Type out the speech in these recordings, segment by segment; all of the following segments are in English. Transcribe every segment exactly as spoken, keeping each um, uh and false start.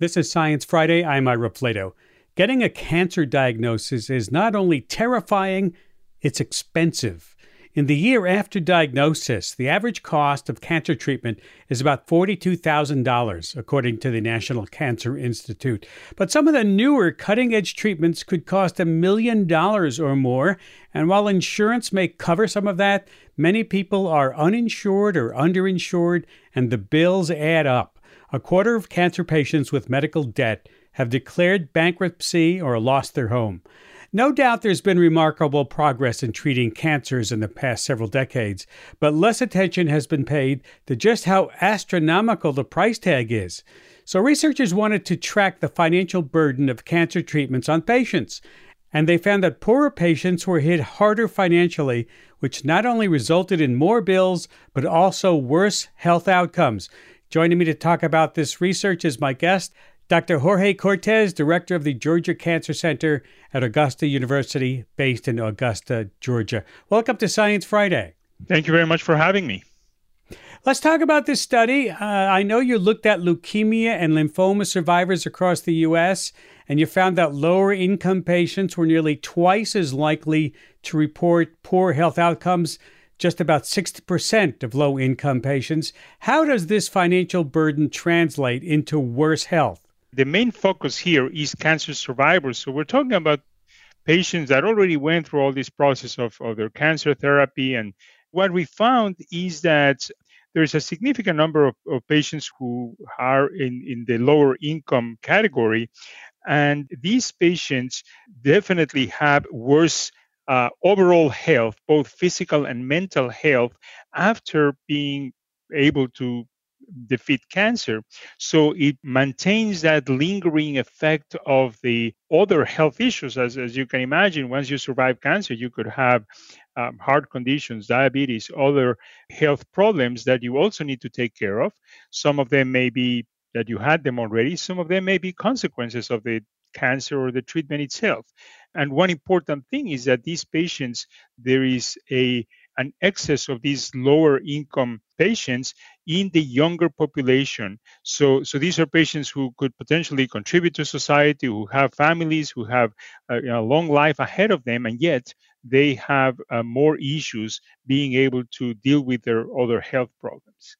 This is Science Friday. I'm Ira Flatow. Getting a cancer diagnosis is not only terrifying, it's expensive. In the year after diagnosis, the average cost of cancer treatment is about forty-two thousand dollars, according to the National Cancer Institute. But some of the newer cutting-edge treatments could cost a million dollars or more. And while insurance may cover some of that, many people are uninsured or underinsured, and the bills add up. A quarter of cancer patients with medical debt have declared bankruptcy or lost their home. No doubt there's been remarkable progress in treating cancers in the past several decades, but less attention has been paid to just how astronomical the price tag is. So researchers wanted to track the financial burden of cancer treatments on patients, and they found that poorer patients were hit harder financially, which not only resulted in more bills, but also worse health outcomes. Joining me to talk about this research is my guest, Doctor Jorge Cortes, director of the Georgia Cancer Center at Augusta University, based in Augusta, Georgia. Welcome to Science Friday. Thank you very much for having me. Let's talk about this study. Uh, I know you looked at leukemia and lymphoma survivors across the U S, and you found that lower income patients were nearly twice as likely to report poor health outcomes, just about sixty percent of low income patients. How does this financial burden translate into worse health? The main focus here is cancer survivors. So we're talking about patients that already went through all this process of, of their cancer therapy. And what we found is that there's a significant number of, of patients who are in, in the lower income category. And these patients definitely have worse uh, overall health, both physical and mental health, after being able to defeat cancer. So it maintains that lingering effect of the other health issues. As, as you can imagine, once you survive cancer, you could have um, heart conditions, diabetes, other health problems that you also need to take care of. Some of them may be that you had them already. Some of them may be consequences of the cancer or the treatment itself. And one important thing is that these patients, there is a an excess of these lower income patients in the younger population. So, so these are patients who could potentially contribute to society, who have families, who have a, you know, long life ahead of them, and yet they have uh, more issues being able to deal with their other health problems.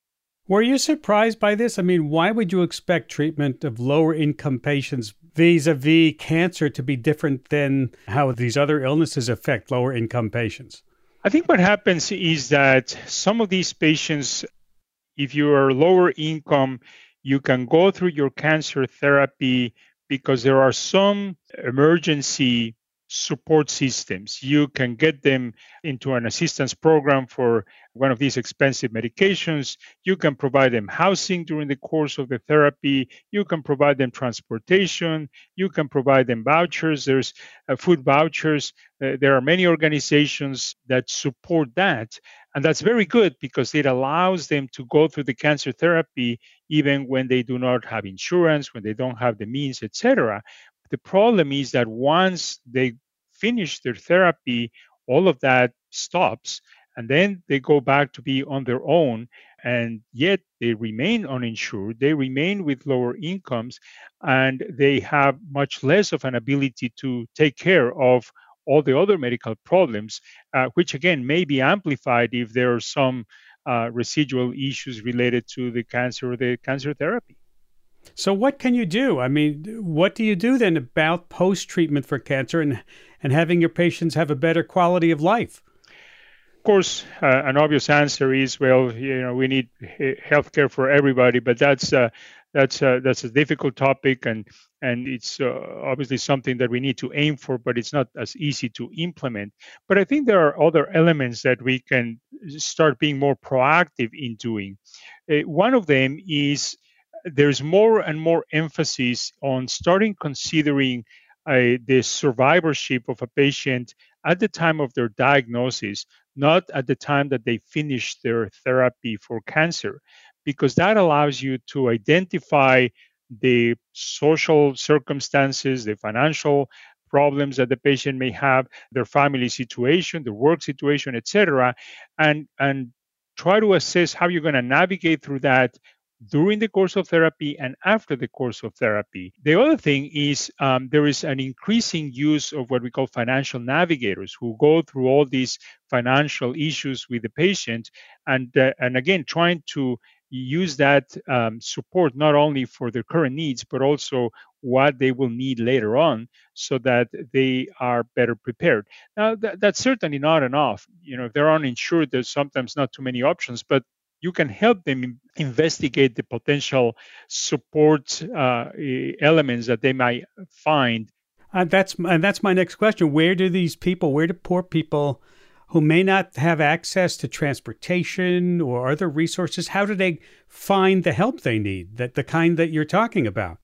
Were you surprised by this? I mean, why would you expect treatment of lower income patients vis-a-vis cancer to be different than how these other illnesses affect lower income patients? I think what happens is that some of these patients, if you are lower income, you can go through your cancer therapy because there are some emergency support systems. You can get them into an assistance program for one of these expensive medications. You can provide them housing during the course of the therapy. You can provide them transportation. You can provide them vouchers. There's uh, food vouchers. Uh, there are many organizations that support that. And that's very good because it allows them to go through the cancer therapy even when they do not have insurance, when they don't have the means, et cetera. The problem is that once they finish their therapy, all of that stops, and then they go back to be on their own, and yet they remain uninsured, they remain with lower incomes, and they have much less of an ability to take care of all the other medical problems, uh, which again may be amplified if there are some uh, residual issues related to the cancer or the cancer therapy. So what can you do? I mean, what do you do then about post-treatment for cancer and, and having your patients have a better quality of life? Of course, uh, an obvious answer is, well, you know, we need healthcare for everybody, but that's uh, that's uh, that's a difficult topic, and and it's uh, obviously something that we need to aim for, but it's not as easy to implement. But I think there are other elements that we can start being more proactive in doing. Uh, one of them is there's more and more emphasis on starting considering uh, the survivorship of a patient at the time of their diagnosis, not at the time that they finish their therapy for cancer, because that allows you to identify the social circumstances, the financial problems that the patient may have, their family situation, their work situation, et cetera, and and try to assess how you're going to navigate through that during the course of therapy and after the course of therapy. The other thing is um, there is an increasing use of what we call financial navigators who go through all these financial issues with the patient and, uh, and again, trying to use that um, support not only for their current needs, but also what they will need later on so that they are better prepared. Now, th- that's certainly not enough. You know, if they're uninsured, there's sometimes not too many options, but you can help them investigate the potential support uh, elements that they might find. And that's, and that's my next question. Where do these people, where do poor people who may not have access to transportation or other resources, how do they find the help they need, that the kind that you're talking about?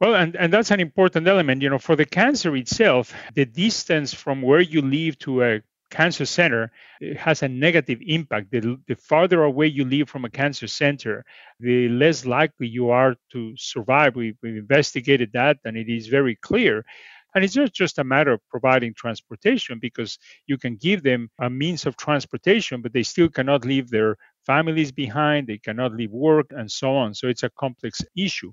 Well, and, and that's an important element. You know, for the cancer itself, the distance from where you live to a cancer center has a negative impact. The, the farther away you live from a cancer center, the less likely you are to survive. We, we've investigated that, and it is very clear. And it's not just a matter of providing transportation, because you can give them a means of transportation, but they still cannot leave their families behind, they cannot leave work, and so on. So it's a complex issue.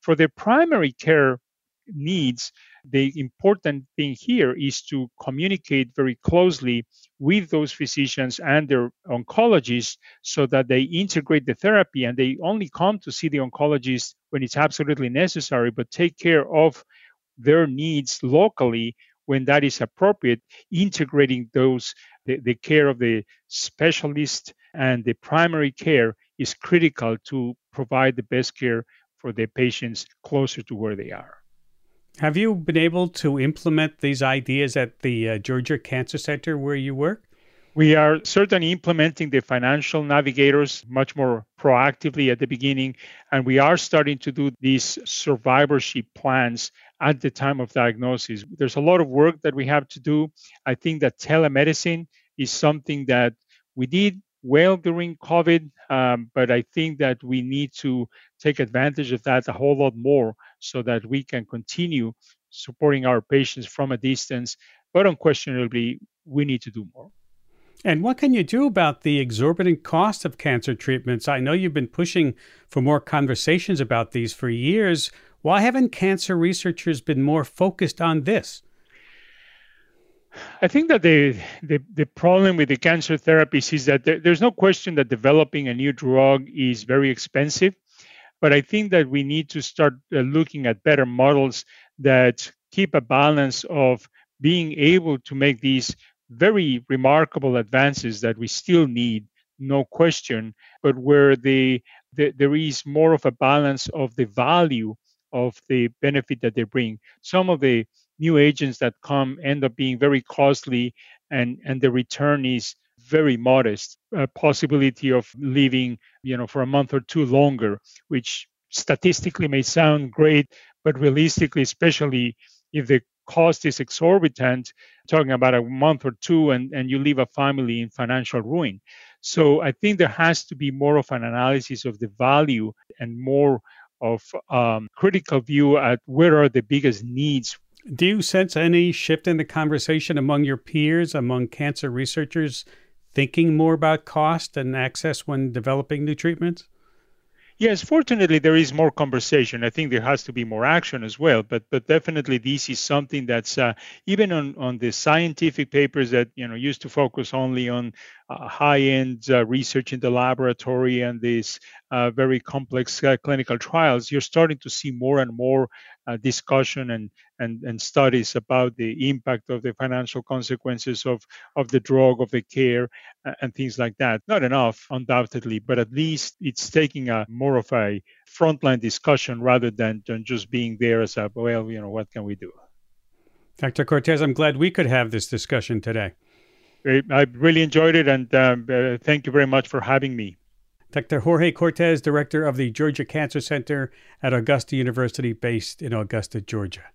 For their primary care needs, the important thing here is to communicate very closely with those physicians and their oncologists so that they integrate the therapy, and they only come to see the oncologist when it's absolutely necessary, but take care of their needs locally when that is appropriate, integrating those, the, the care of the specialist and the primary care is critical to provide the best care for the patients closer to where they are. Have you been able to implement these ideas at the uh, Georgia Cancer Center where you work? We are certainly implementing the financial navigators much more proactively at the beginning, and we are starting to do these survivorship plans at the time of diagnosis. There's a lot of work that we have to do. I think that telemedicine is something that we did well during COVID, um, but I think that we need to take advantage of that a whole lot more so that we can continue supporting our patients from a distance, but unquestionably, we need to do more. And what can you do about the exorbitant cost of cancer treatments? I know you've been pushing for more conversations about these for years. Why haven't cancer researchers been more focused on this? I think that the the, the problem with the cancer therapies is that there, there's no question that developing a new drug is very expensive. But I think that we need to start looking at better models that keep a balance of being able to make these very remarkable advances that we still need, no question, but where the, the there is more of a balance of the value of the benefit that they bring. Some of the new agents that come end up being very costly, and, and the return is very modest. A possibility of living, you know, for a month or two longer, which statistically may sound great, but realistically, especially if the cost is exorbitant, talking about a month or two, and, and you leave a family in financial ruin. So I think there has to be more of an analysis of the value and more of um, critical view at where are the biggest needs. Do you sense any shift in the conversation among your peers, among cancer researchers, thinking more about cost and access when developing new treatments? Yes, fortunately, there is more conversation. I think there has to be more action as well. But but definitely, this is something that's uh, even on, on the scientific papers that, you know, used to focus only on uh, high-end uh, research in the laboratory and these uh, very complex uh, clinical trials. You're starting to see more and more uh, discussion and, and and studies about the impact of the financial consequences of, of the drug, of the care, uh, and things like that. Not enough, undoubtedly, but at least it's taking a more more of a frontline discussion rather than, than just being there as a, well, you know, what can we do? Doctor Cortes, I'm glad we could have this discussion today. I really enjoyed it, and um, uh, thank you very much for having me. Doctor Jorge Cortes, director of the Georgia Cancer Center at Augusta University, based in Augusta, Georgia.